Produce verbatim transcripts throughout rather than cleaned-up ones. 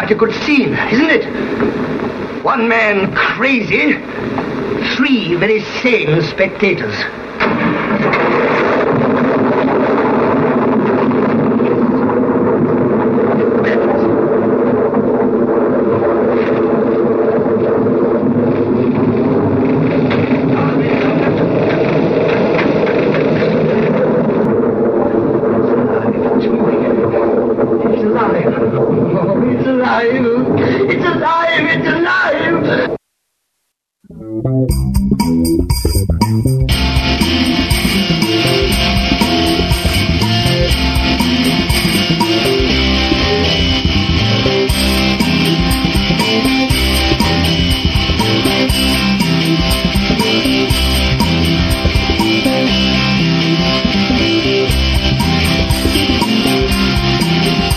quite a good scene, isn't it? One man crazy, three very sane spectators.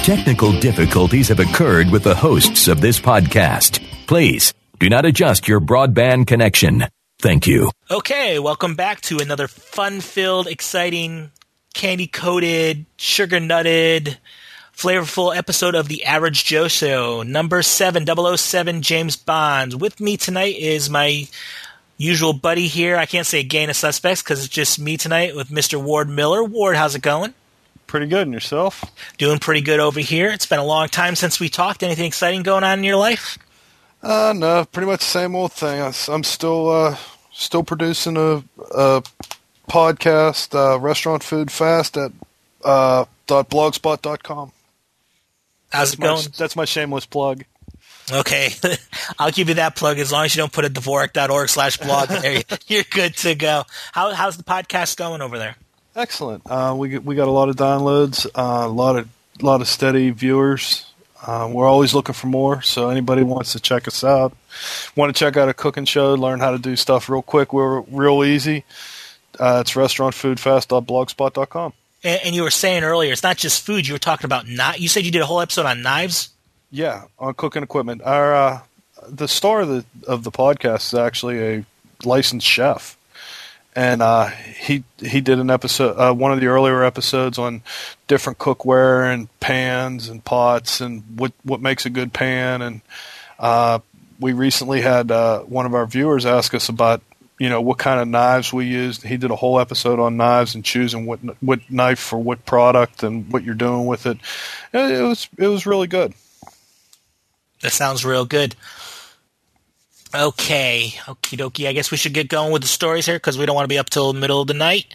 Technical difficulties have occurred with the hosts of this podcast. Please do not adjust your broadband connection. Thank you. Okay, welcome back to another fun-filled, exciting, candy-coated, sugar-nutted, flavorful episode of the Average Joe Show, number seven, double oh seven, James Bond. With me tonight is my usual buddy here. I can't say gang of suspects because it's just me tonight with Mister Ward Miller. Ward, how's it going? Pretty good. And yourself? Doing pretty good over here. It's been a long time since we talked. Anything exciting going on in your life? Uh, no, pretty much the same old thing. I'm still uh, still producing a, a podcast, uh, Restaurant Food Fast, at uh, blogspot dot com. How's it going? My, that's my shameless plug. Okay. I'll give you that plug as long as you don't put a dvorak.org slash blog there. You're good to go. How, how's the podcast going over there? Excellent. Uh, we we got a lot of downloads, uh, a lot of lot of steady viewers. Uh, we're always looking for more, so anybody wants to check us out, want to check out a cooking show, learn how to do stuff real quick, we're real easy. Uh, it's restaurant food fast dot blogspot dot com. And, and you were saying earlier, it's not just food. You were talking about knives. You said you did a whole episode on knives. Yeah, on cooking equipment. Our uh, the star of the of the podcast is actually a licensed chef. And uh, he he did an episode, uh, one of the earlier episodes on different cookware and pans and pots and what what makes a good pan. And uh, we recently had uh, one of our viewers ask us about you know what kind of knives we used. He did a whole episode on knives and choosing what what knife for what product and what you're doing with it. It, it was it was really good. That sounds real good. Okay, okie dokie. I guess we should get going with the stories here because we don't want to be up till the middle of the night.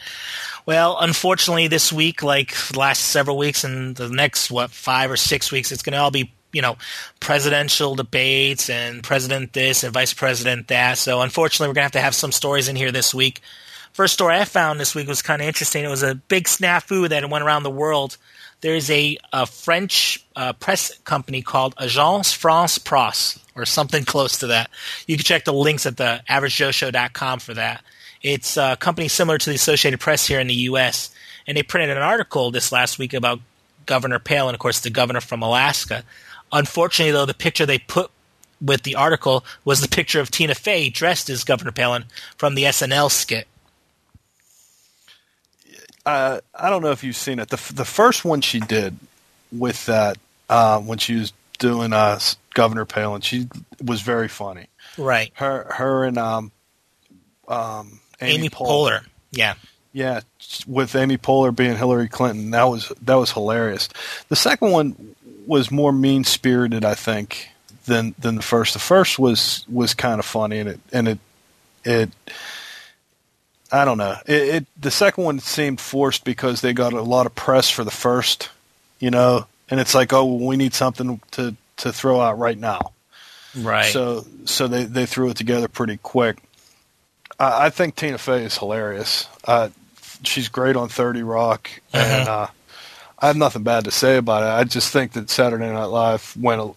Well, unfortunately, this week, like the last several weeks and the next, what, five or six weeks, it's going to all be, you know, presidential debates and president this and vice president that. So, unfortunately, we're going to have to have some stories in here this week. First story I found this week was kind of interesting. It was a big snafu that went around the world. There is a, a French uh, press company called Agence France-Presse, or something close to that. You can check the links at the average joe show dot com for that. It's a company similar to the Associated Press here in the U S, and they printed an article this last week about Governor Palin, of course, the governor from Alaska. Unfortunately, though, the picture they put with the article was the picture of Tina Fey dressed as Governor Palin from the S N L skit. Uh, I don't know if you've seen it. The f- the first one she did with that uh, when she was doing uh, Governor Palin, she was very funny. Right. Her her and um, um, Amy, Amy Poehler. Poehler. Yeah. Yeah, with Amy Poehler being Hillary Clinton, that was that was hilarious. The second one was more mean spirited, I think, than than the first. The first was was kind of funny, and it and it it. I don't know. It, it the second one seemed forced because they got a lot of press for the first, you know, and it's like, oh, well, we need something to, to throw out right now, right? So so they, they threw it together pretty quick. I, I think Tina Fey is hilarious. Uh, she's great on thirty Rock, uh-huh. and uh, I have nothing bad to say about it. I just think that Saturday Night Live went a,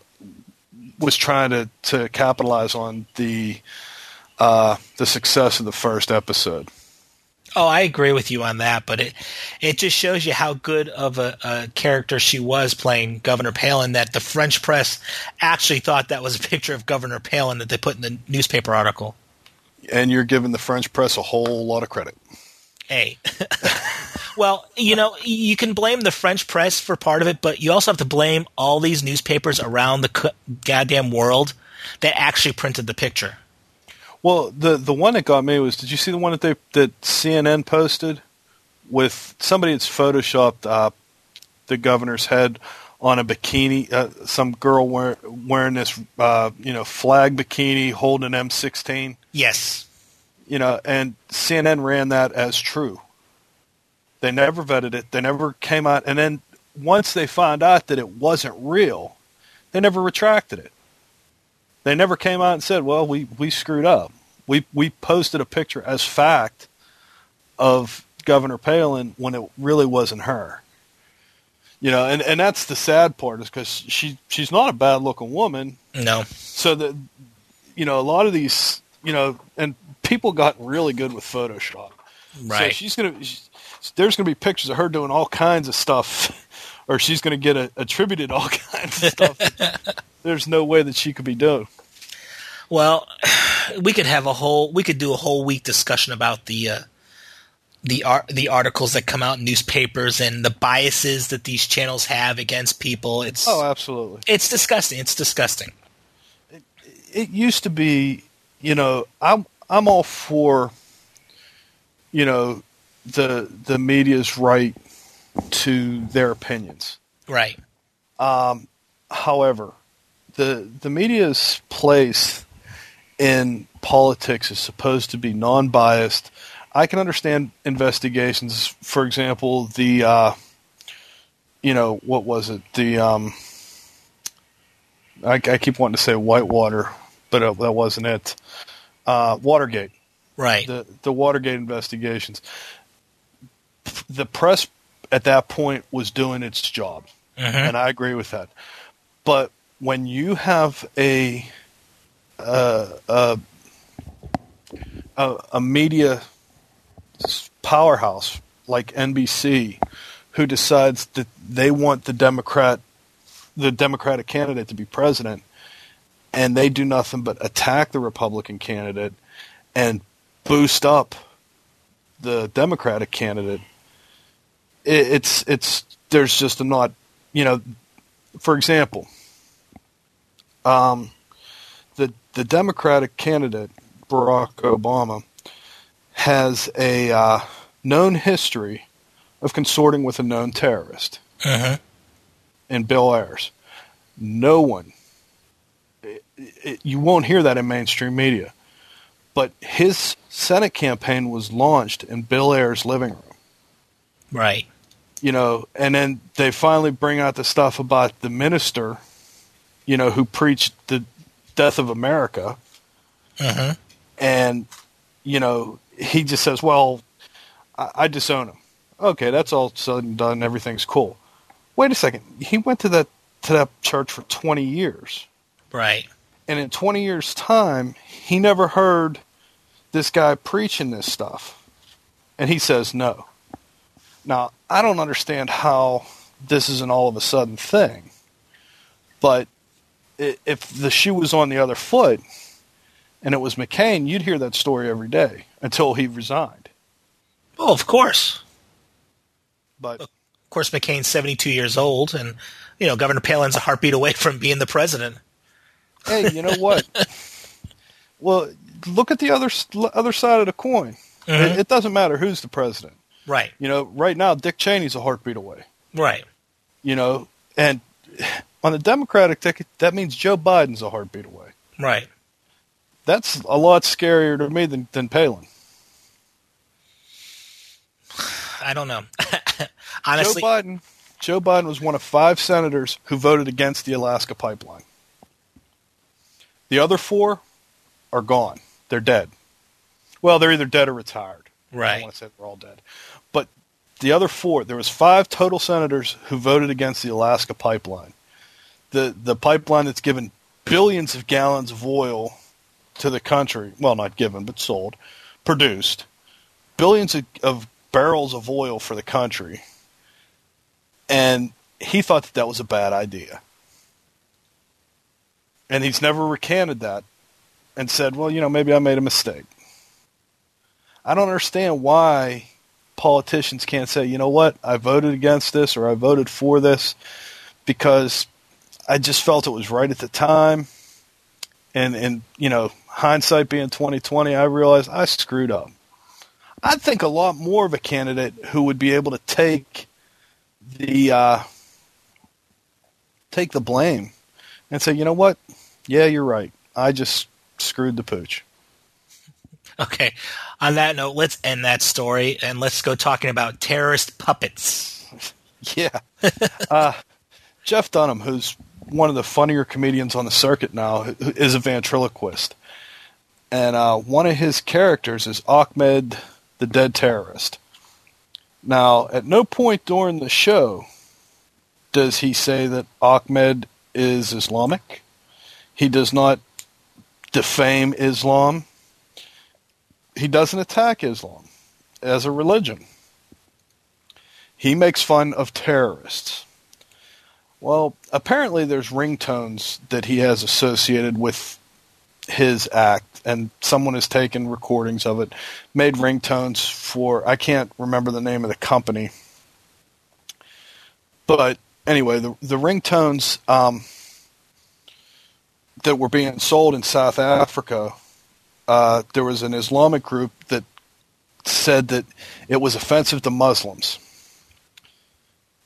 was trying to, to capitalize on the uh, the success of the first episode. Oh, I agree with you on that, but it it just shows you how good of a, a character she was playing Governor Palin that the French press actually thought that was a picture of Governor Palin that they put in the newspaper article. And you're giving the French press a whole lot of credit. Hey. Well, you know, you can blame the French press for part of it, but you also have to blame all these newspapers around the goddamn world that actually printed the picture. Well, the the one that got me was, did you see the one that they that C N N posted with somebody that's photoshopped uh, the governor's head on a bikini, uh, some girl wear, wearing this uh, you know flag bikini holding an M sixteen? Yes. You know, and C N N ran that as true. They never vetted it. They never came out. And then once they found out that it wasn't real, they never retracted it. They never came out and said, well, we, we screwed up. We we posted a picture as fact of Governor Palin when it really wasn't her. You know, and, and that's the sad part, is because she, she's not a bad-looking woman. No. So, that you know, a lot of these, you know, and people got really good with Photoshop. Right. So she's going to – there's going to be pictures of her doing all kinds of stuff, or she's going to get a, attributed all kinds of stuff. There's no way that she could be doing. Well, we could have a whole. We could do a whole week discussion about the uh, the ar- the articles that come out in newspapers and the biases that these channels have against people. It's oh, absolutely. It's disgusting. It's disgusting. It, it used to be, you know, I'm I'm all for, you know, the the media's right to their opinions. Right. Um. However. The the media's place in politics is supposed to be non-biased. I can understand investigations. For example, the uh, you know what was it? The um, I, I keep wanting to say Whitewater, but it, that wasn't it. Uh, Watergate, right? The the Watergate investigations. The press at that point was doing its job, mm-hmm. and I agree with that, but. When you have a, uh, a a media powerhouse like N B C, who decides that they want the Democrat, the Democratic candidate to be president, and they do nothing but attack the Republican candidate and boost up the Democratic candidate, it, it's it's there's just a not you know, for example. Um, the the Democratic candidate Barack Obama has a uh, known history of consorting with a known terrorist, uh-huh. and Bill Ayers. No one, it, it, you won't hear that in mainstream media, but his Senate campaign was launched in Bill Ayers' living room, right? You know, and then they finally bring out the stuff about the minister. You know, who preached the death of America, uh-huh. and you know he just says, "Well, I, I disown him." Okay, that's all said and done. Everything's cool. Wait a second. He went to that to that church for twenty years, right? And in twenty years' time, he never heard this guy preaching this stuff, and he says no. Now, I don't understand how this is an all of a sudden thing, but. If the shoe was on the other foot and it was McCain, you'd hear that story every day until he resigned. Oh, of course. But of course, McCain's seventy-two years old, and you know Governor Palin's a heartbeat away from being the president. Hey, you know what? Well, look at the other other side of the coin. Mm-hmm. It, it doesn't matter who's the president, right? You know, right now Dick Cheney's a heartbeat away, right? You know, and. On the Democratic ticket, that means Joe Biden's a heartbeat away. Right. That's a lot scarier to me than, than Palin. I don't know. Honestly, Joe Biden, Joe Biden was one of five senators who voted against the Alaska pipeline. The other four are gone. They're dead. Well, they're either dead or retired. Right. I don't want to say they're all dead. But the other four, there was five total senators who voted against the Alaska pipeline. The the pipeline that's given billions of gallons of oil to the country, well, not given, but sold, produced, billions of, of barrels of oil for the country, and he thought that that was a bad idea. And he's never recanted that and said, well, you know, maybe I made a mistake. I don't understand why politicians can't say, you know what, I voted against this or I voted for this because I just felt it was right at the time. And, and you know, hindsight being twenty twenty, I realized I screwed up. I think a lot more of a candidate who would be able to take the uh, take the blame and say, you know what, yeah, you're right. I just screwed the pooch. Okay. On that note, let's end that story and let's go talking about terrorist puppets. Yeah. uh, Jeff Dunham, who's one of the funnier comedians on the circuit now, is a ventriloquist. And uh, one of his characters is Ahmed, the dead terrorist. Now, at no point during the show does he say that Ahmed is Islamic. He does not defame Islam. He doesn't attack Islam as a religion. He makes fun of terrorists. Well, apparently there's ringtones that he has associated with his act, and someone has taken recordings of it, made ringtones for, I can't remember the name of the company. But anyway, the, the ringtones um, that were being sold in South Africa, uh, there was an Islamic group that said that it was offensive to Muslims.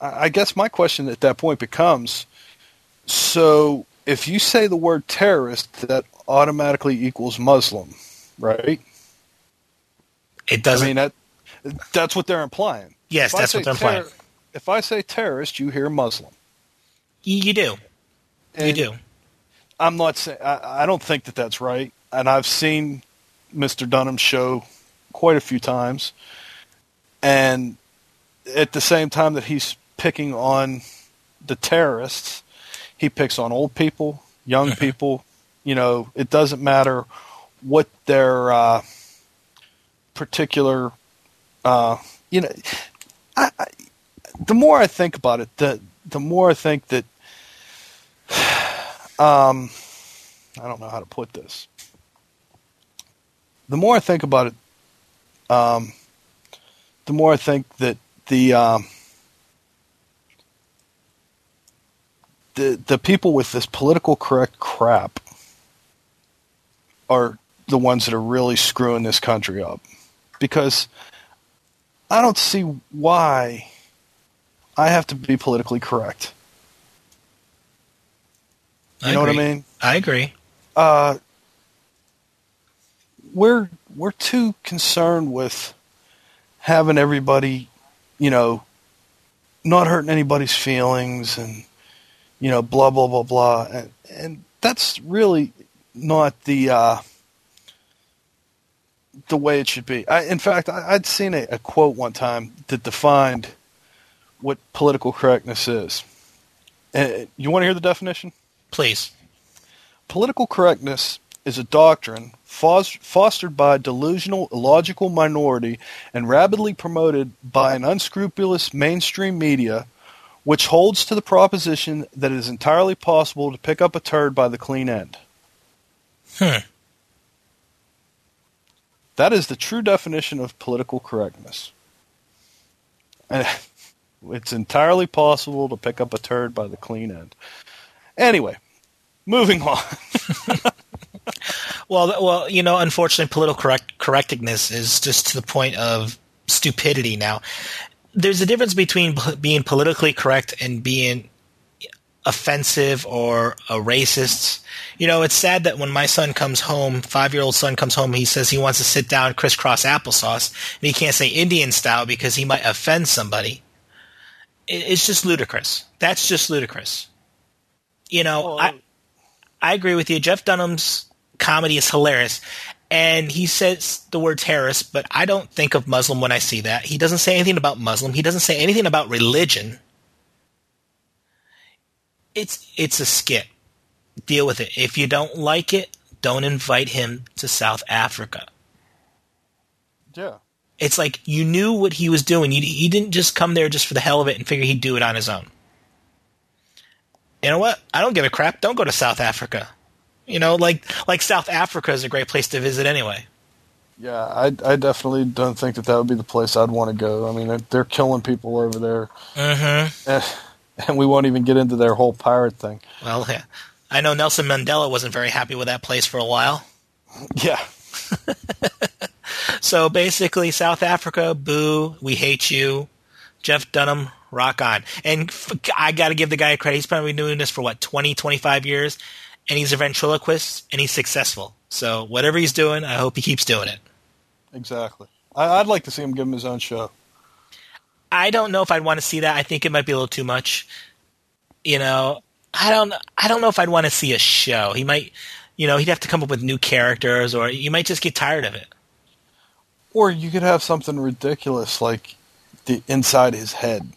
I guess my question at that point becomes, so if you say the word terrorist, that automatically equals Muslim, right? It doesn't. I mean, that, that's what they're implying. Yes, that's what they're implying. If I say terrorist, you hear Muslim. You do. You do. I'm not saying, I don't think that that's right. And I've seen Mister Dunham's show quite a few times. And at the same time that he's picking on the terrorists, he picks on old people, young people. You know, it doesn't matter what their uh, particular, uh, you know, I, I, the more I think about it, the the more I think that, um, I don't know how to put this. The more I think about it, um, the more I think that the, um, the the people with this political correct crap are the ones that are really screwing this country up. Because I don't see why I have to be politically correct. You I know agree. what I mean? I agree. Uh, we're we're too concerned with having everybody, you know, not hurting anybody's feelings and, you know, blah, blah, blah, blah. And, and that's really not the uh, the way it should be. I, in fact, I, I'd seen a, a quote one time that defined what political correctness is. Uh, you want to hear the definition? Please. Political correctness is a doctrine fostered by a delusional, illogical minority and rapidly promoted by an unscrupulous mainstream media which holds to the proposition that it is entirely possible to pick up a turd by the clean end. Huh. That is the true definition of political correctness. And it's entirely possible to pick up a turd by the clean end. Anyway, moving on. Well, well, you know, unfortunately, political correct- correctness is just to the point of stupidity now. There's a difference between being politically correct and being offensive or a racist. You know, it's sad that when my son comes home, five-year-old son comes home, he says he wants to sit down crisscross applesauce, and he can't say Indian style because he might offend somebody. It's just ludicrous. That's just ludicrous. You know, oh. I, I agree with you. Jeff Dunham's comedy is hilarious, and he says the word terrorist, but I don't think of Muslim when I see that. He doesn't say anything about Muslim. He doesn't say anything about religion. It's it's a skit. Deal with it. If you don't like it, don't invite him to South Africa. Yeah. It's like you knew what he was doing. You, he didn't just come there just for the hell of it and figure he'd do it on his own. You know what? I don't give a crap. Don't go to South Africa. You know, like like South Africa is a great place to visit anyway. Yeah, I, I definitely don't think that that would be the place I'd want to go. I mean, they're, they're killing people over there. Mm-hmm. And, and we won't even get into their whole pirate thing. Well, yeah. I know Nelson Mandela wasn't very happy with that place for a while. Yeah. So basically, South Africa, boo, we hate you. Jeff Dunham, rock on. And I got to give the guy credit. He's probably been doing this for, what, twenty, twenty-five years? And he's a ventriloquist, and he's successful. So whatever he's doing, I hope he keeps doing it. Exactly. I'd like to see him give him his own show. I don't know if I'd want to see that. I think it might be a little too much. You know, I don't I don't know if I'd want to see a show. He might, you know, he'd have to come up with new characters, or you might just get tired of it. Or you could have something ridiculous like the inside his head.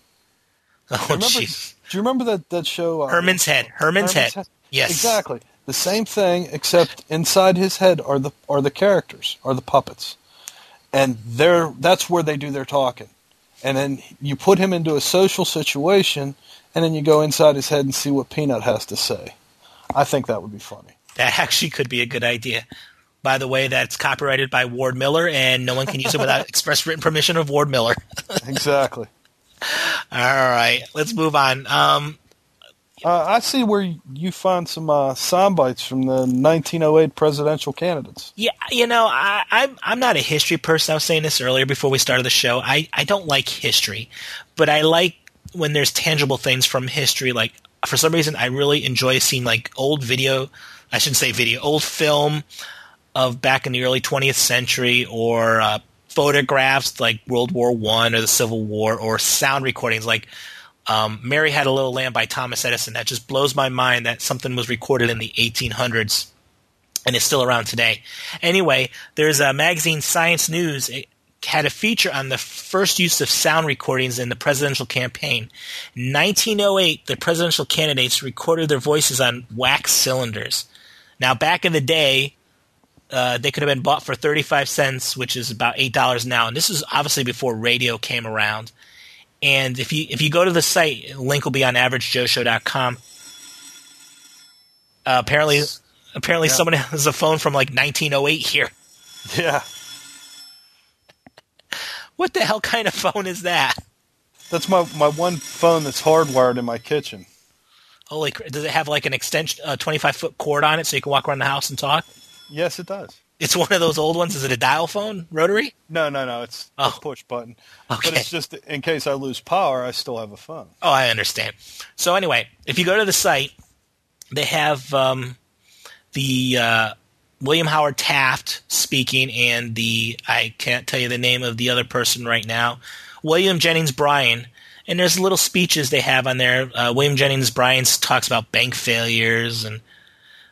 Oh, jeez. Do you remember that, that show? Um, Herman's Head. Herman's, Herman's Head. Head. Yes. Exactly. The same thing, except inside his head are the are the characters, are the puppets, and they're that's where they do their talking. And then you put him into a social situation, and then you go inside his head and see what Peanut has to say. I think that would be funny. That actually could be a good idea. By the way, that's copyrighted by Ward Miller, and no one can use it without express written permission of Ward Miller. Exactly. All right, let's move on. Um, Uh, I see where you find some uh, sound bites from the nineteen oh eight presidential candidates. Yeah, you know, I, I'm, I'm not a history person. I was saying this earlier before we started the show. I, I don't like history, but I like when there's tangible things from history. Like, for some reason, I really enjoy seeing, like, old video – I shouldn't say video – old film of back in the early twentieth century, or uh, photographs like World War One or the Civil War, or sound recordings like – Um, Mary Had a Little Lamb by Thomas Edison. That just blows my mind that something was recorded in the eighteen hundreds and is still around today. Anyway, there's a magazine, Science News. It had a feature on the first use of sound recordings in the presidential campaign. In nineteen oh eight, the presidential candidates recorded their voices on wax cylinders. Now, back in the day, uh, they could have been bought for thirty-five cents, which is about eight dollars now. And this is obviously before radio came around. And if you if you go to the site, link will be on average joe show dot com. Uh, apparently, apparently yeah. Someone has a phone from like nineteen oh eight here. Yeah. What the hell kind of phone is that? That's my, my one phone that's hardwired in my kitchen. Holy crap. Does it have like an extension, a twenty-five foot cord on it so you can walk around the house and talk? Yes, it does. It's one of those old ones. Is it a dial phone, rotary? No, no, no. It's oh. a push button. Okay. But it's just in case I lose power, I still have a phone. Oh, I understand. So anyway, if you go to the site, they have um, the uh, William Howard Taft speaking, and the I can't tell you the name of the other person right now, William Jennings Bryan. And there's little speeches they have on there. Uh, William Jennings Bryan talks about bank failures, and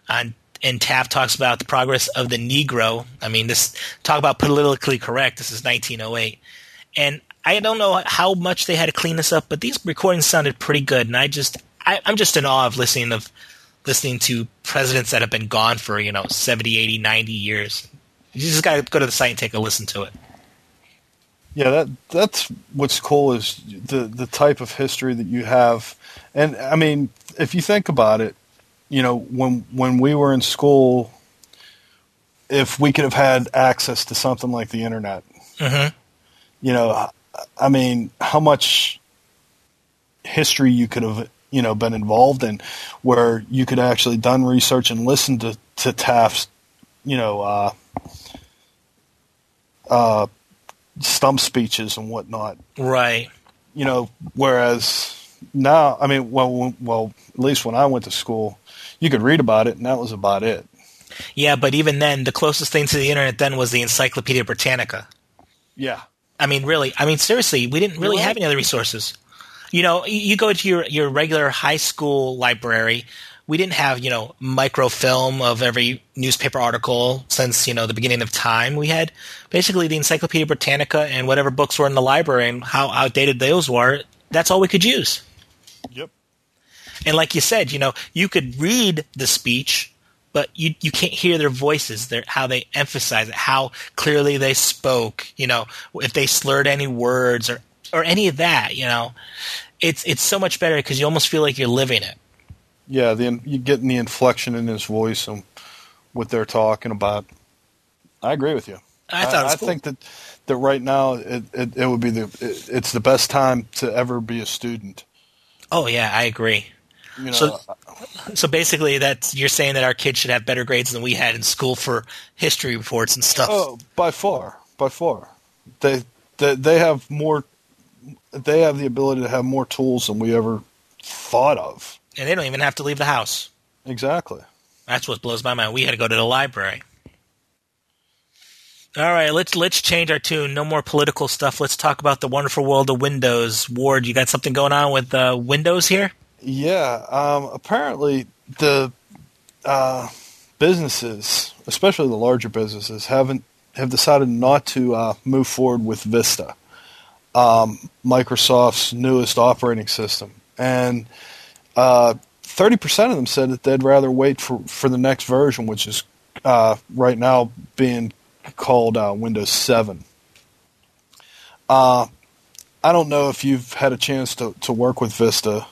on. And Taft talks about the progress of the Negro. I mean, this talk about politically correct. This is nineteen oh eight. And I don't know how much they had to clean this up, but these recordings sounded pretty good. And I just, I, I'm just in awe of listening of listening to presidents that have been gone for, you know, seventy, eighty, ninety years. You just got to go to the site and take a listen to it. Yeah, that that's what's cool is the, the type of history that you have. And, I mean, if you think about it, you know, when when we were in school, if we could have had access to something like the internet, mm-hmm. you know, I mean, how much history you could have, you know, been involved in, where you could actually done research and listen to, to Taft's, you know, uh, uh, stump speeches and whatnot. Right. You know, whereas now, I mean, well, well, at least when I went to school, you could read about it, and that was about it. Yeah, but even then, the closest thing to the internet then was the Encyclopedia Britannica. Yeah. I mean, really. I mean, seriously, we didn't really have any other resources. You know, you go to your, your regular high school library. We didn't have, you know, microfilm of every newspaper article since, you know, the beginning of time. We had basically the Encyclopedia Britannica and whatever books were in the library and how outdated those were. That's all we could use. Yep. And like you said, you know, you could read the speech, but you you can't hear their voices, their, how they emphasize it, how clearly they spoke, you know, if they slurred any words or, or any of that, you know. It's it's so much better because you almost feel like you're living it. Yeah, the, you're getting the inflection in his voice and what they're talking about. I agree with you. I thought I, it was I cool. think that that right now it, it, it would be the it, it's the best time to ever be a student. Oh yeah, I agree. You know, so, so basically, that's you're saying that our kids should have better grades than we had in school for history reports and stuff. Oh, by far, by far, they they they have more. They have the ability to have more tools than we ever thought of, and they don't even have to leave the house. Exactly. That's what blows my mind. We had to go to the library. All right, let's let's change our tune. No more political stuff. Let's talk about the wonderful world of Windows. Ward, you got something going on with uh, Windows here? Yeah, um, apparently the uh, businesses, especially the larger businesses, haven't have decided not to uh, move forward with Vista, um, Microsoft's newest operating system, and uh, thirty percent of them said that they'd rather wait for, for the next version, which is uh, right now being called uh, Windows seven. Uh, I don't know if you've had a chance to, to work with Vista.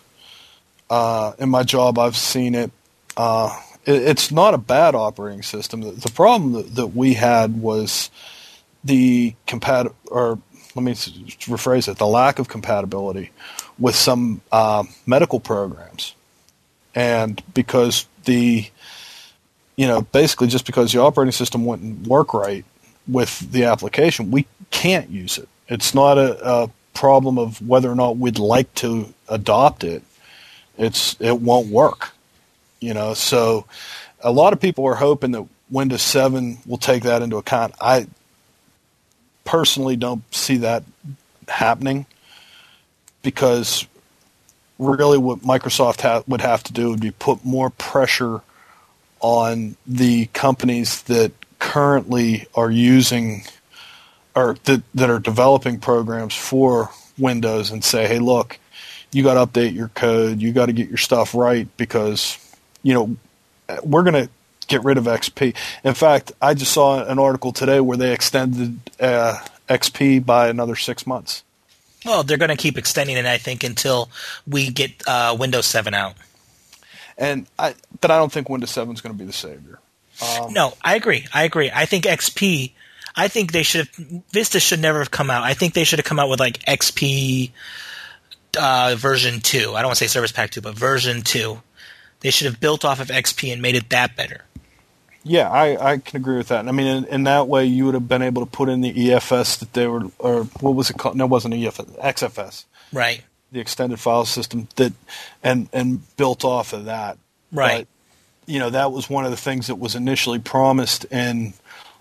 Uh, in my job, I've seen it. Uh, it. It's not a bad operating system. The, the problem that, that we had was the compat or let me rephrase it: the lack of compatibility with some uh, medical programs, and because the you know basically just because the operating system wouldn't work right with the application, we can't use it. It's not a, a problem of whether or not we'd like to adopt it. It's it won't work, you know. So, a lot of people are hoping that Windows seven will take that into account. I personally don't see that happening because really, what Microsoft ha- would have to do would be put more pressure on the companies that currently are using or that that are developing programs for Windows and say, "Hey, look. You got to update your code. You got to get your stuff right because, you know, we're going to get rid of X P." In fact, I just saw an article today where they extended uh, X P by another six months. Well, they're going to keep extending it, I think, until we get uh, Windows seven out. And I, but I don't think Windows seven is going to be the savior. Um, no, I agree. I agree. I think X P. I think they should have Vista should never have come out. I think they should have come out with like X P. Uh, version two. I don't want to say Service Pack two, but version two. They should have built off of X P and made it that better. Yeah, I, I can agree with that. I mean, in, in that way, you would have been able to put in the E F S that they were, or what was it called? No, it wasn't E F S, X F S. Right. The Extended File System that, and and built off of that. Right. But, you know, that was one of the things that was initially promised in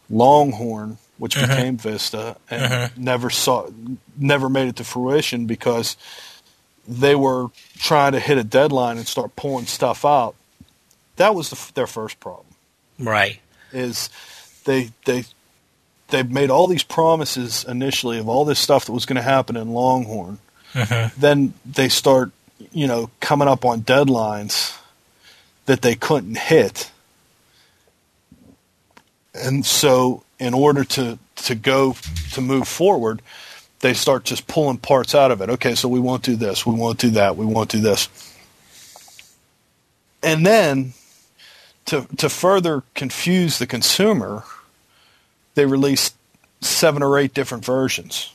Longhorn, which mm-hmm. became Vista, and mm-hmm. never saw, never made it to fruition because they were trying to hit a deadline and start pulling stuff out. That was the, their first problem. Right. Is they they they made all these promises initially of all this stuff that was going to happen in Longhorn. Uh-huh. Then they start, you know, coming up on deadlines that they couldn't hit. And so in order to, to go to move forward, they start just pulling parts out of it. Okay, so we won't do this. We won't do that. We won't do this. And then to to further confuse the consumer, they released seven or eight different versions.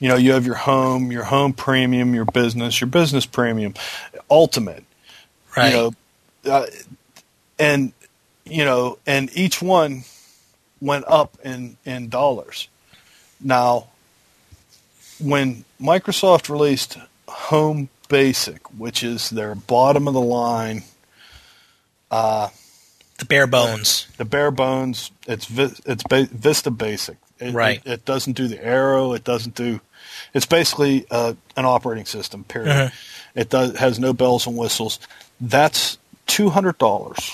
You know, you have your home, your home premium, your business, your business premium, ultimate. Right. You know, uh, and, you know, and each one went up in, in dollars. Now, when Microsoft released Home Basic, which is their bottom of the line, uh, the bare bones, the bare bones, it's it's Vista Basic. It, right. It, it doesn't do the Arrow. It doesn't do. It's basically uh, an operating system. Period. Uh-huh. It does has no bells and whistles. That's two hundred dollars.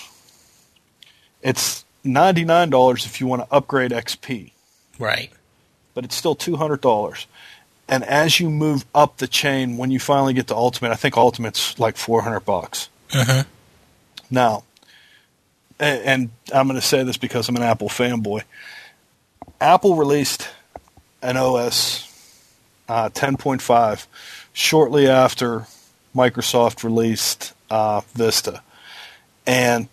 It's ninety nine dollars if you want to upgrade X P. Right. But it's still two hundred dollars. And as you move up the chain, when you finally get to Ultimate, I think Ultimate's like four hundred bucks. Uh-huh. Now, and, and I'm going to say this because I'm an Apple fanboy. Apple released an O S uh, ten point five shortly after Microsoft released uh, Vista. And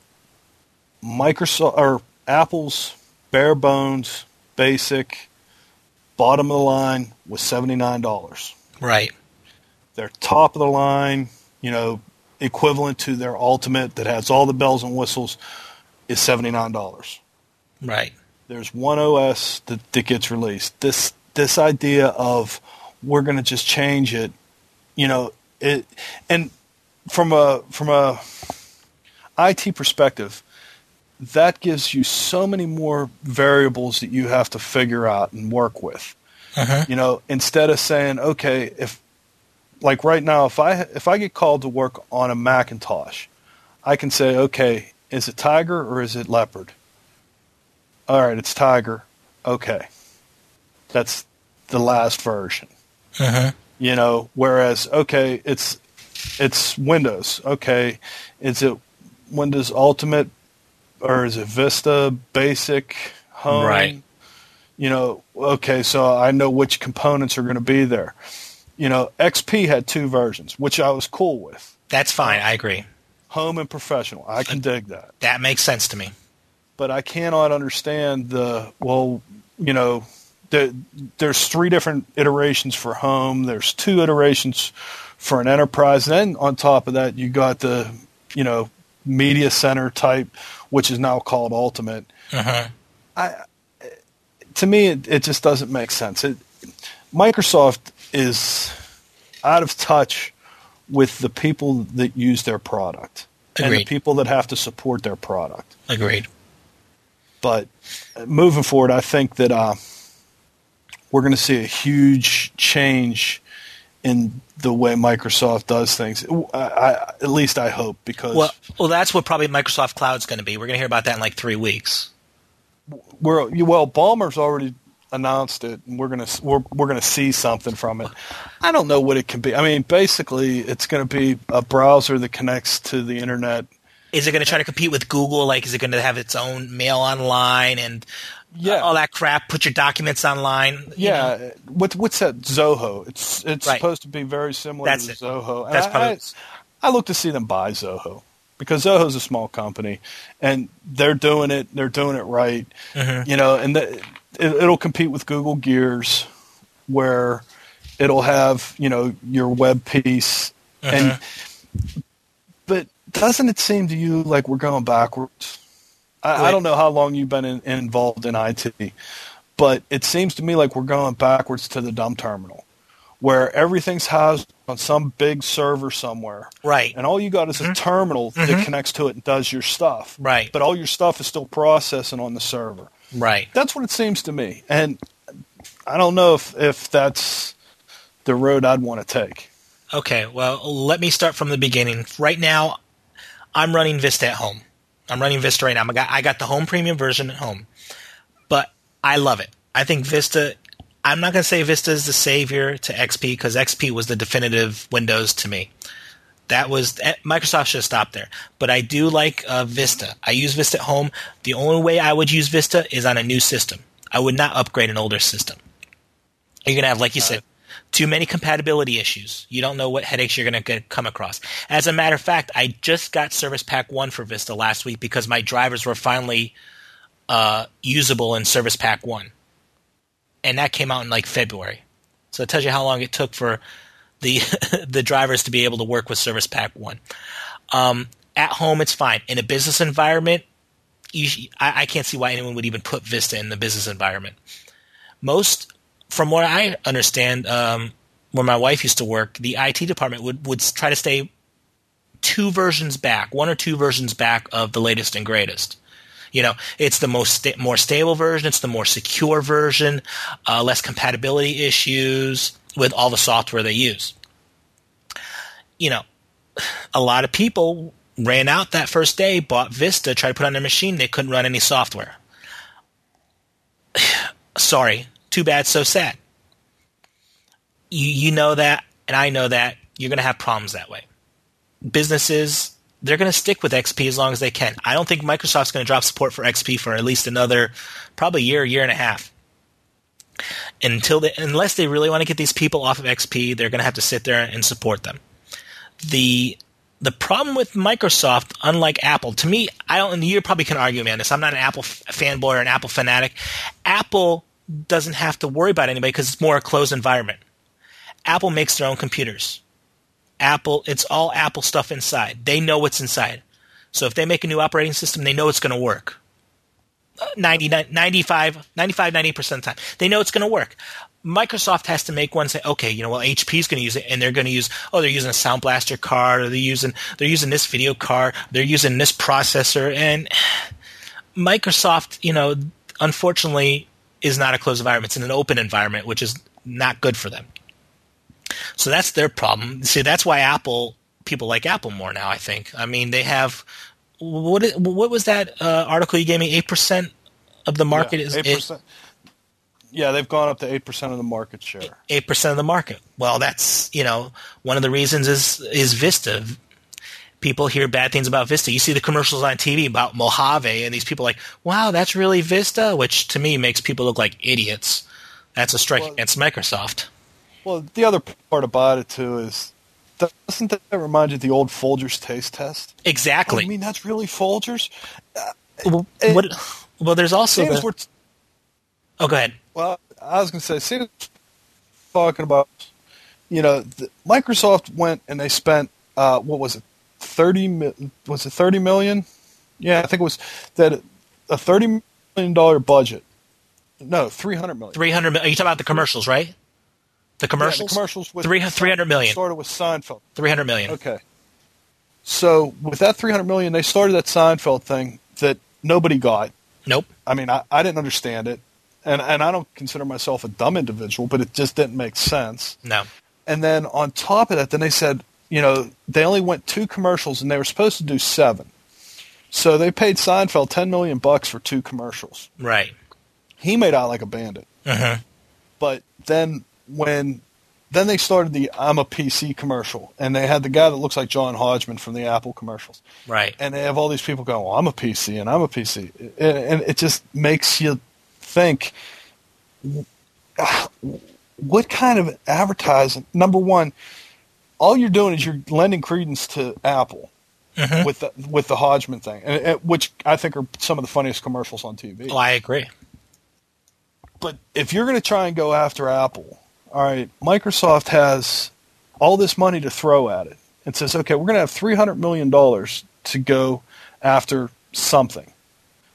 Microsoft or Apple's bare bones basic, bottom of the line was seventy-nine dollars. Right. Their top of the line, you know, equivalent to their ultimate that has all the bells and whistles is seventy-nine dollars. Right. There's one O S that, that gets released. This this idea of we're going to just change it, you know, it and from a from a I T perspective, that gives you so many more variables that you have to figure out and work with. Uh-huh. You know, instead of saying, okay, if like right now, if I if I get called to work on a Macintosh, I can say, okay, is it Tiger or is it Leopard? All right, it's Tiger. Okay, that's the last version. Uh-huh. You know, whereas okay, it's it's Windows. Okay, is it Windows Ultimate or is it Vista, Basic, Home? Right. You know, okay, so I know which components are going to be there. You know, X P had two versions, which I was cool with. That's fine. I agree. Home and Professional. I can dig that. That makes sense to me. But I cannot understand the, well, you know, the, there's three different iterations for Home. There's two iterations for an Enterprise. Then on top of that, you got the, you know, Media Center type, which is now called Ultimate. Uh-huh. I, to me, it, it just doesn't make sense. It, Microsoft is out of touch with the people that use their product. Agreed. And the people that have to support their product. Agreed. But moving forward, I think that uh, we're going to see a huge change in the way Microsoft does things. I, I, at least I hope, because well, well, that's what probably Microsoft Cloud's going to be. We're going to hear about that in like three weeks. We're, well, Ballmer's already announced it, and we're gonna we're we're gonna see something from it. I don't know what it can be. I mean, basically, it's going to be a browser that connects to the internet. Is it going to try to compete with Google? Like, is it going to have its own mail online and yeah. all that crap? Put your documents online. Yeah. You know? What what's that? Zoho. It's it's right. supposed to be very similar That's to it. Zoho. And That's I, probably. I, I look to see them buy Zoho, because Zoho's a small company, and they're doing it. They're doing it right. Mm-hmm. You know, and the, it'll compete with Google Gears, where it'll have, you know, your web piece. Uh-huh. And but doesn't it seem to you like we're going backwards? I, I don't know how long you've been in, involved in I T, but it seems to me like we're going backwards to the dumb terminal, where everything's housed on some big server somewhere. Right. And all you got is mm-hmm. a terminal mm-hmm. that connects to it and does your stuff. Right. But all your stuff is still processing on the server. Right. That's what it seems to me. And I don't know if, if that's the road I'd want to take. Okay. Well, let me start from the beginning. Right now, I'm running Vista at home. I'm running Vista right now. I got, I got the Home Premium version at home. But I love it. I think Vista – I'm not going to say Vista is the savior to X P, because X P was the definitive Windows to me. That was Microsoft should have stopped there, but I do like uh, Vista. I use Vista at home. The only way I would use Vista is on a new system. I would not upgrade an older system. You're gonna have, like you said, too many compatibility issues. You don't know what headaches you're gonna get, come across. As a matter of fact, I just got Service Pack one for Vista last week because my drivers were finally uh, usable in Service Pack one, and that came out in like February. So it tells you how long it took for the the drivers to be able to work with Service Pack one. Um, at home, it's fine. In a business environment, you, I, I can't see why anyone would even put Vista in the business environment. Most, from what I understand, um, where my wife used to work, the I T department would, would try to stay two versions back, one or two versions back of the latest and greatest. You know, it's the most sta- more stable version. It's the more secure version, uh, less compatibility issues with all the software they use. You know, a lot of people ran out that first day, bought Vista, tried to put on their machine, they couldn't run any software. Sorry, too bad, so sad. You you know that, and I know that, you're going to have problems that way. Businesses, they're going to stick with X P as long as they can. I don't think Microsoft's going to drop support for X P for at least another probably year, year and a half. Until they, unless they really want to get these people off of X P, they're going to have to sit there and support them. The the problem with Microsoft, unlike Apple, to me, I don't. And you probably can argue, man. This I'm not an Apple f- fanboy or an Apple fanatic. Apple doesn't have to worry about anybody because it's more a closed environment. Apple makes their own computers. Apple, it's all Apple stuff inside. They know what's inside. So if they make a new operating system, they know it's going to work. ninety-nine, ninety-five, ninety-five, ninety-eight percent of the time. They know it's going to work. Microsoft has to make one say, okay, you know, well, H P is going to use it, and they're going to use, oh, they're using a Sound Blaster card, or they're using, they're using this video card, they're using this processor. And Microsoft, you know, unfortunately is not a closed environment. It's in an open environment, which is not good for them. So that's their problem. See, that's why Apple people like Apple more now, I think. I mean, they have what? What was that uh, article you gave me? Eight percent of the market yeah, is eight percent. Yeah, they've gone up to eight percent of the market share. Eight percent of the market. Well, that's you know one of the reasons is is Vista. People hear bad things about Vista. You see the commercials on T V about Mojave, and these people are like, wow, that's really Vista, which to me makes people look like idiots. That's a strike well, against Microsoft. Well, the other part about it, too, is doesn't that remind you of the old Folgers taste test? Exactly. Oh, I mean, that's really Folgers? Uh, well, it, what, well, there's also the... T- oh, go ahead. Well, I was going to say, seeing as we're talking about, you know, the, Microsoft went and they spent, uh, what was it, thirty was it thirty million dollars? Yeah, I think it was that a thirty million dollars budget. No, three hundred million dollars. three hundred million dollars. Are you talking about the commercials, right? The commercials? Yeah, the commercials with three hundred million dollars. Started with Seinfeld. three hundred million dollars. Okay. So with that three hundred million dollars, they started that Seinfeld thing that nobody got. Nope. I mean, I, I didn't understand it. And and I don't consider myself a dumb individual, but it just didn't make sense. No. And then on top of that, then they said, you know, they only went two commercials and they were supposed to do seven. So they paid Seinfeld ten million dollars bucks for two commercials. Right. He made out like a bandit. Uh-huh. But then... When then they started the I'm a P C commercial, and they had the guy that looks like John Hodgman from the Apple commercials. Right. And they have all these people going, well, I'm a P C, and I'm a P C. And, and it just makes you think, what kind of advertising? Number one, all you're doing is you're lending credence to Apple mm-hmm. with, the, with the Hodgman thing, and, and, which I think are some of the funniest commercials on T V. Oh, I agree. But if you're going to try and go after Apple, all right, Microsoft has all this money to throw at it and says, okay, we're going to have three hundred million dollars to go after something.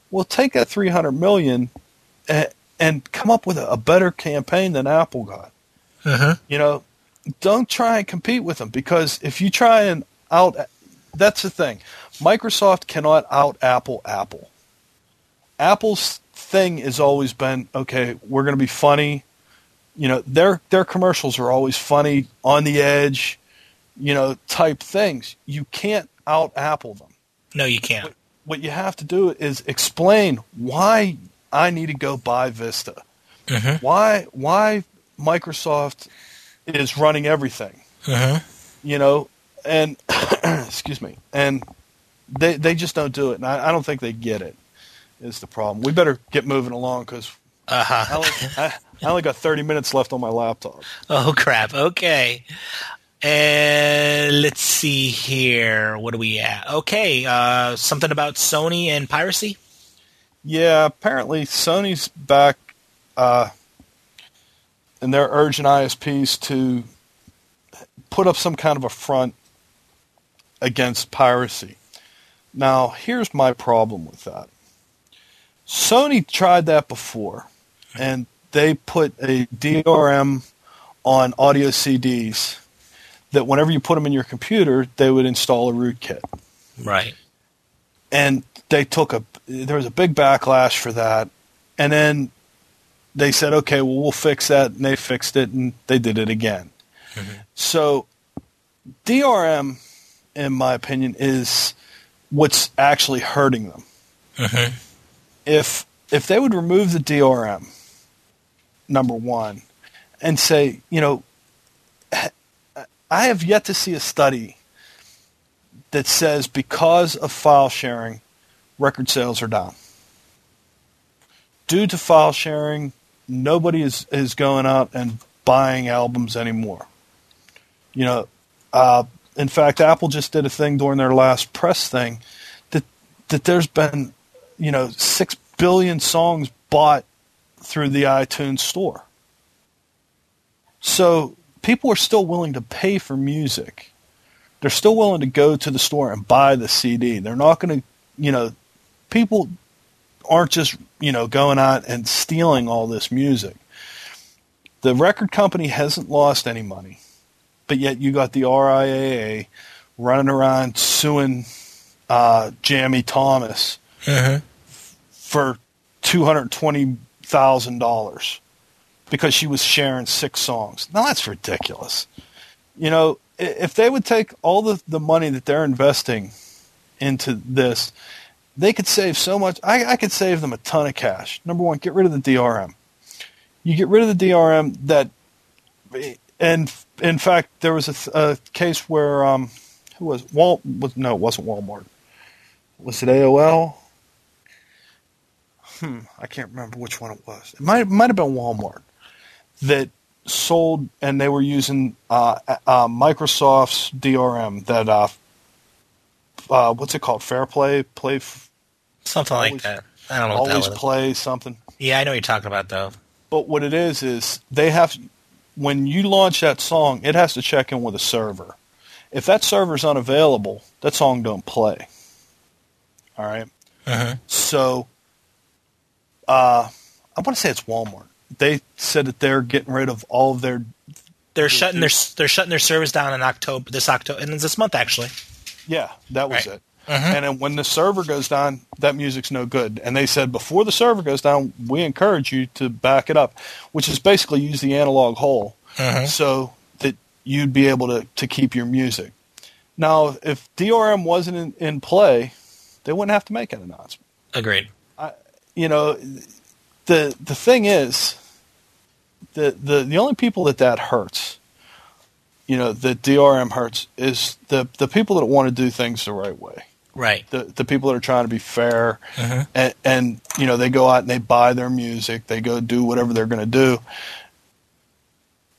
Well, take that three hundred million dollars and, and come up with a, a better campaign than Apple got. Uh-huh. You know, don't try and compete with them because if you try and out – that's the thing. Microsoft cannot out-Apple Apple. Apple's thing has always been, okay, we're going to be funny. You know, their their commercials are always funny, on the edge, you know, type things. You can't out-Apple them. No, you can't. What, what you have to do is explain why I need to go buy Vista. Uh-huh. Why why Microsoft is running everything. Uh-huh. You know, and excuse me. And they they just don't do it. And I, I don't think they get it. Is the problem. We better get moving along because uh-huh. I, only, I, I only got thirty minutes left on my laptop. Oh, crap. Okay. And uh, let's see here. What are we at? Okay. Uh, something about Sony and piracy? Yeah, apparently Sony's back uh, and they're urging I S Ps to put up some kind of a front against piracy. Now, here's my problem with that. Sony tried that before, and they put a D R M on audio C Ds that whenever you put them in your computer, they would install a rootkit. Right. And they took a – there was a big backlash for that, and then they said, okay, well, we'll fix that, and they fixed it, and they did it again. Mm-hmm. So D R M, in my opinion, is what's actually hurting them. Mm-hmm. If if they would remove the D R M, number one, and say, you know, I have yet to see a study that says because of file sharing, record sales are down. Due to file sharing, nobody is, is going out and buying albums anymore. You know, uh, In fact, Apple just did a thing during their last press thing that that there's been, you know, six billion songs bought through the iTunes store. So people are still willing to pay for music. They're still willing to go to the store and buy the C D. They're not going to, you know, people aren't just, you know, going out and stealing all this music. The record company hasn't lost any money, but yet you got the R I A A running around suing uh, Jamie Thomas uh-huh. for two hundred twenty thousand dollars because she was sharing six songs. Now that's ridiculous. You know, if they would take all the, the money that they're investing into this, they could save so much. I, I could save them a ton of cash. Number one, get rid of the D R M. You get rid of the D R M that, and in fact, there was a, a case where um, who was Walt? Was, no, it wasn't Walmart. Was it A O L? Hmm, I can't remember which one it was. It might might have been Walmart that sold, and they were using uh, uh, Microsoft's D R M. That uh, uh, what's it called? Fair Play, play f- something always, like that. I don't know. What always that was. Play something. Yeah, I know what you're talking about though. But what it is is they have when you launch that song, it has to check in with a server. If that server's unavailable, that song don't play. All right. Uh-huh. So, uh, I want to say it's Walmart. They said that they're getting rid of all of their. They're their shutting their they're shutting their service down in October. This October and it's this month actually. Yeah, that was right. it. Uh-huh. And then when the server goes down, that music's no good. And they said before the server goes down, we encourage you to back it up, which is basically use the analog hole uh-huh. so that you'd be able to, to keep your music. Now, if D R M wasn't in, in play, they wouldn't have to make an announcement. Agreed. I, you know, the the thing is, the, the, the only people that that hurts, you know, the D R M hurts, is the, the people that want to do things the right way. Right. The the people that are trying to be fair, uh-huh. and, and you know, they go out and they buy their music, they go do whatever they're going to do,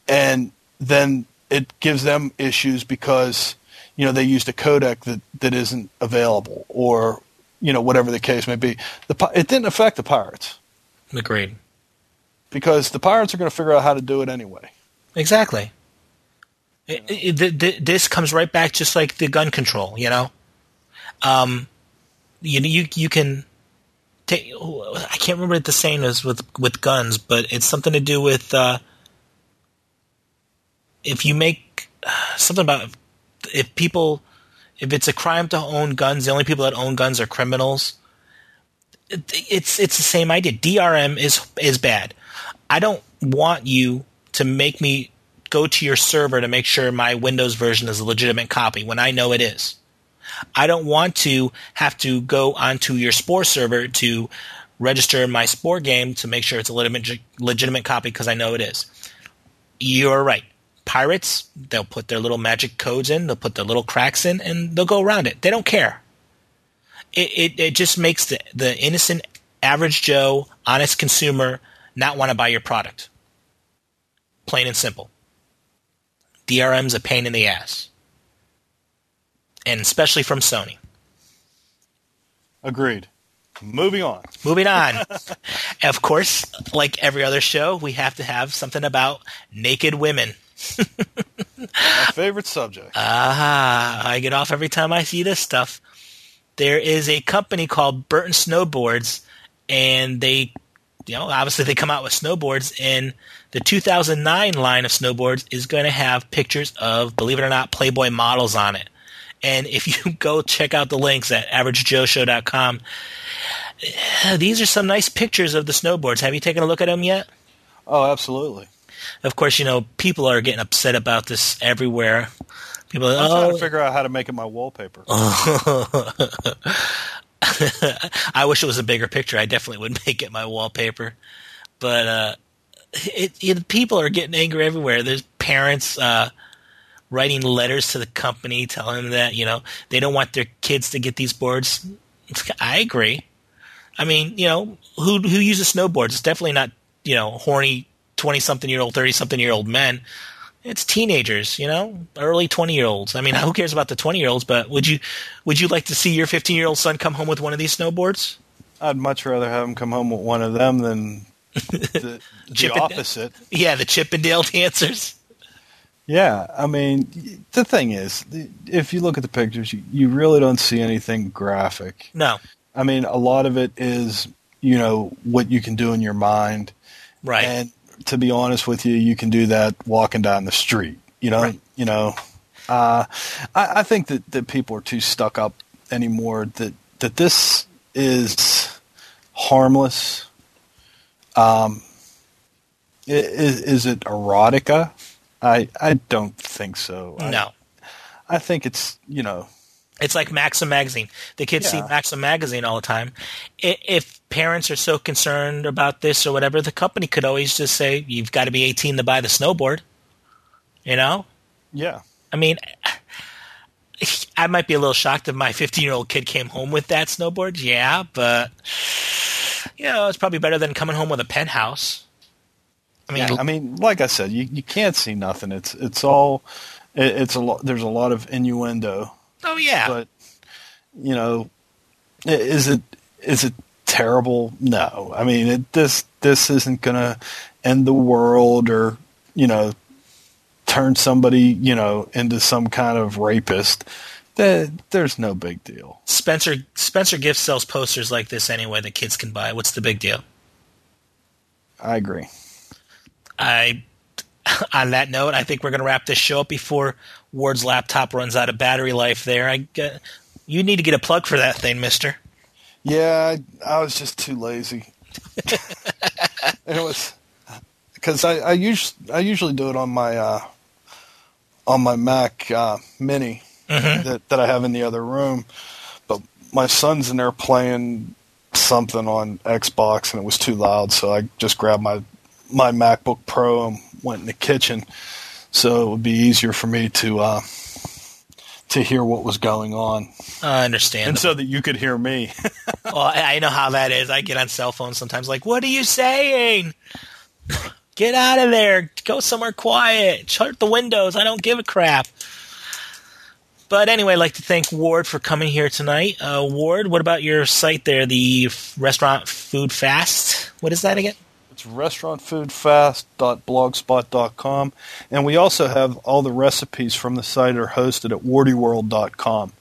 and then it gives them issues because, you know, they used a codec that, that isn't available, or, you know, whatever the case may be. The it didn't affect the pirates. Agreed. Because the pirates are going to figure out how to do it anyway. Exactly. It, it, it, this comes right back, just like the gun control, you know. Um, you you you can take. I can't remember what the saying is with with guns, but it's something to do with uh, if you make uh, something about if people if it's a crime to own guns, the only people that own guns are criminals. It, it's it's the same idea. D R M is is bad. I don't want you to make me go to your server to make sure my Windows version is a legitimate copy when I know it is. I don't want to have to go onto your Spore server to register my Spore game to make sure it's a legitimate, legitimate copy because I know it is. You're right. Pirates, they'll put their little magic codes in, they'll put their little cracks in, and they'll go around it. They don't care. It it, it just makes the, the innocent, average Joe, honest consumer not want to buy your product. Plain and simple. D R M's a pain in the ass. And especially from Sony. Agreed. Moving on. Moving on. Of course, like every other show, we have to have something about naked women. My favorite subject. Ah, I get off every time I see this stuff. There is a company called Burton Snowboards, and they, you know, obviously they come out with snowboards, and the two thousand nine line of snowboards is going to have pictures of, believe it or not, Playboy models on it. And if you go check out the links at average joe show dot com, these are some nice pictures of the snowboards. Have you taken a look at them yet? Oh, absolutely. Of course, you know, people are getting upset about this everywhere. People are, I'm oh. trying to figure out how to make it my wallpaper. Oh. I wish it was a bigger picture. I definitely would make it my wallpaper. But uh, it, it, people are getting angry everywhere. There's parents uh, – writing letters to the company telling them that, you know, they don't want their kids to get these boards. I agree. I mean, you know, who who uses snowboards? It's definitely not, you know, horny twenty-something-year-old, thirty-something-year-old men. It's teenagers, you know, early twenty-year-olds. I mean, who cares about the twenty-year-olds? But would you would you like to see your fifteen-year-old son come home with one of these snowboards? I'd much rather have him come home with one of them than the, the opposite. Yeah, the Chippendale dancers. Yeah, I mean, the thing is, if you look at the pictures, you, you really don't see anything graphic. No. I mean, a lot of it is, you know, what you can do in your mind. Right. And to be honest with you, you can do that walking down the street, you know? Right. You know, uh, I, I think that, that people are too stuck up anymore, that, that this is harmless. Um, is, is it erotica? I, I don't think so. No. I, I think it's, you know. It's like Maxim magazine. The kids yeah. see Maxim magazine all the time. If parents are so concerned about this or whatever, the company could always just say, you've got to be eighteen to buy the snowboard. You know? Yeah. I mean, I might be a little shocked if my fifteen-year-old kid came home with that snowboard. Yeah, but, you know, it's probably better than coming home with a penthouse. I mean, yeah, I mean, like I said, you, you can't see nothing. It's it's all it, it's a lot. There's a lot of innuendo. Oh yeah, but you know, is it is it terrible? No, I mean it, this this isn't gonna end the world or you know turn somebody you know into some kind of rapist. There, there's no big deal. Spencer Spencer Gift sells posters like this anyway that kids can buy. What's the big deal? I agree. I, on that note, I think we're going to wrap this show up before Ward's laptop runs out of battery life there. I, uh, you need to get a plug for that thing, mister. Yeah, I, I was just too lazy. And it was because I, I, us, I usually do it on my uh, on my Mac uh, Mini mm-hmm. that, that I have in the other room. But my son's in there playing something on Xbox, and it was too loud, so I just grabbed my my MacBook Pro and went in the kitchen, so it would be easier for me to uh, to hear what was going on. I understand. And so that you could hear me. Well, I know how that is. I get on cell phones sometimes like, what are you saying? Get out of there. Go somewhere quiet. Shut the windows. I don't give a crap. But anyway, I'd like to thank Ward for coming here tonight. Uh, Ward, what about your site there, the Restaurant Food Fast? What is that again? It's restaurant food fast dot blogspot dot com, and we also have all the recipes from the site are hosted at wardy world dot com.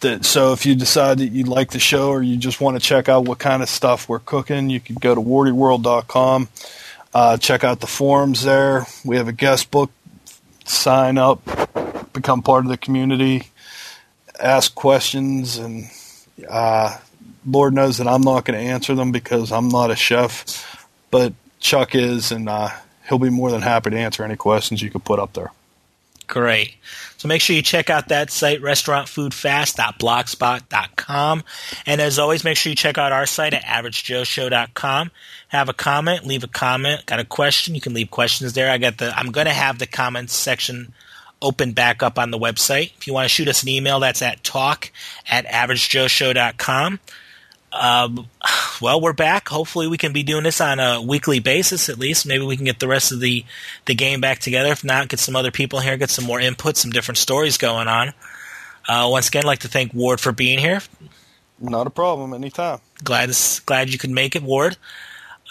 That, so if you decide that you like the show or you just want to check out what kind of stuff we're cooking, you can go to wardy world dot com, uh, check out the forums there. We have a guest book, sign up, become part of the community, ask questions, and uh Lord knows that I'm not going to answer them because I'm not a chef, but Chuck is, and uh, he'll be more than happy to answer any questions you could put up there. Great. So make sure you check out that site, restaurant food fast dot blogspot dot com. And as always, make sure you check out our site at average joe show dot com. Have a comment, leave a comment. Got a question, you can leave questions there. I got the. I'm going to have the comments section open back up on the website. If you want to shoot us an email, that's at talk at average joe show dot com. Um, well, we're back. Hopefully we can be doing this on a weekly basis at least. Maybe we can get the rest of the, the game back together. If not, get some other people here, get some more input, some different stories going on. Uh, once again, I'd like to thank Ward for being here. Not a problem. Anytime. Glad glad you could make it, Ward.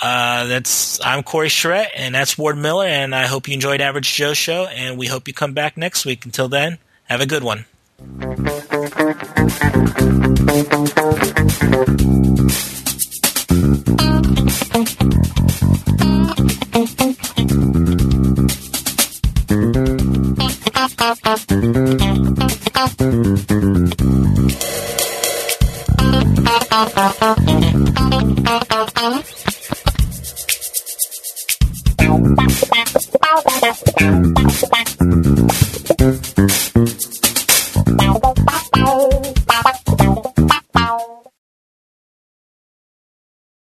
Uh, that's I'm Corey Schrett, and that's Ward Miller, and I hope you enjoyed Average Joe's show, and we hope you come back next week. Until then, have a good one. Bye.